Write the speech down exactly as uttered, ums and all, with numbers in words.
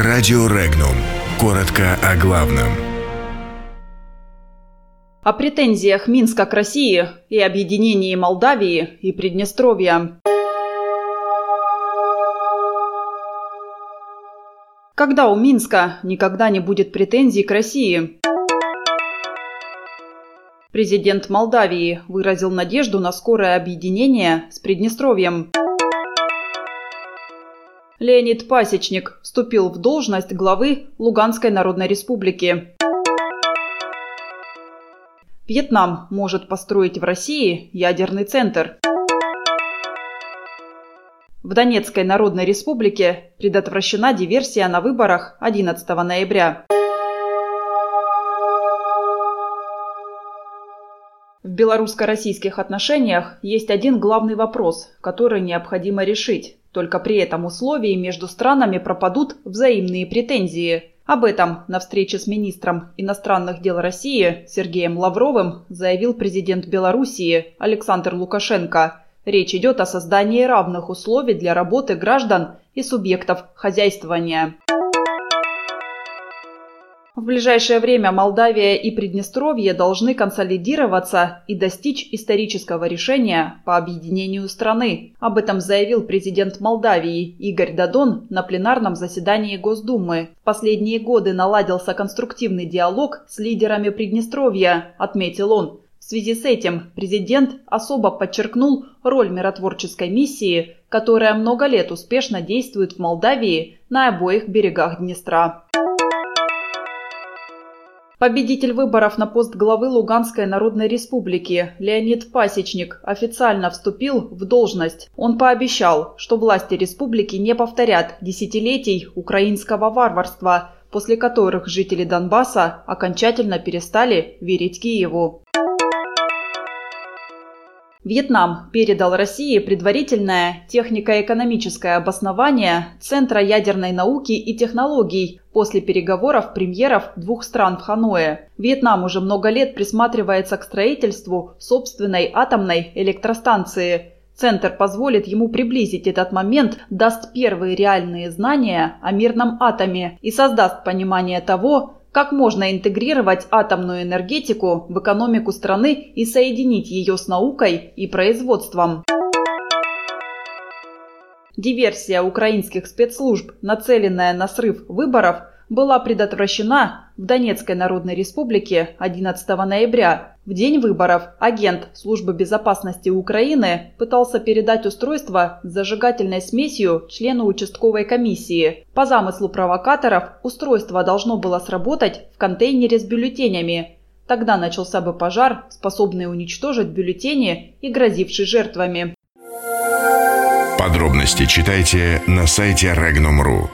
Радио Регнум. Коротко о главном. О претензиях Минска к России и объединении Молдавии и Приднестровья. Когда у Минска никогда не будет претензий к России? Президент Молдавии выразил надежду на скорое объединение с Приднестровьем. Леонид Пасечник вступил в должность главы Луганской Народной Республики. Вьетнам может построить в России ядерный центр. В Донецкой Народной Республике предотвращена диверсия на выборах одиннадцатого ноября. В белорусско-российских отношениях есть один главный вопрос, который необходимо решить. Только при этом условии между странами пропадут взаимные претензии. Об этом на встрече с министром иностранных дел России Сергеем Лавровым заявил президент Белоруссии Александр Лукашенко. Речь идет о создании равных условий для работы граждан и субъектов хозяйствования. В ближайшее время Молдавия и Приднестровье должны консолидироваться и достичь исторического решения по объединению страны. Об этом заявил президент Молдавии Игорь Дадон на пленарном заседании Госдумы. В последние годы наладился конструктивный диалог с лидерами Приднестровья, отметил он. В связи с этим президент особо подчеркнул роль миротворческой миссии, которая много лет успешно действует в Молдавии на обоих берегах Днестра. Победитель выборов на пост главы Луганской Народной Республики Леонид Пасечник официально вступил в должность. Он пообещал, что власти республики не повторят десятилетий украинского варварства, после которых жители Донбасса окончательно перестали верить Киеву. Вьетнам передал России предварительное технико-экономическое обоснование Центра ядерной науки и технологий после переговоров премьеров двух стран в Ханое. Вьетнам уже много лет присматривается к строительству собственной атомной электростанции. Центр позволит ему приблизить этот момент, даст первые реальные знания о мирном атоме и создаст понимание того, как можно интегрировать атомную энергетику в экономику страны и соединить ее с наукой и производством. Диверсия украинских спецслужб, нацеленная на срыв выборов, была предотвращена в Донецкой Народной Республике одиннадцатого ноября. В день выборов агент Службы безопасности Украины пытался передать устройство с зажигательной смесью члену участковой комиссии. По замыслу провокаторов устройство должно было сработать в контейнере с бюллетенями. Тогда начался бы пожар, способный уничтожить бюллетени и грозивший жертвами. Подробности читайте на сайте регнум точка ру.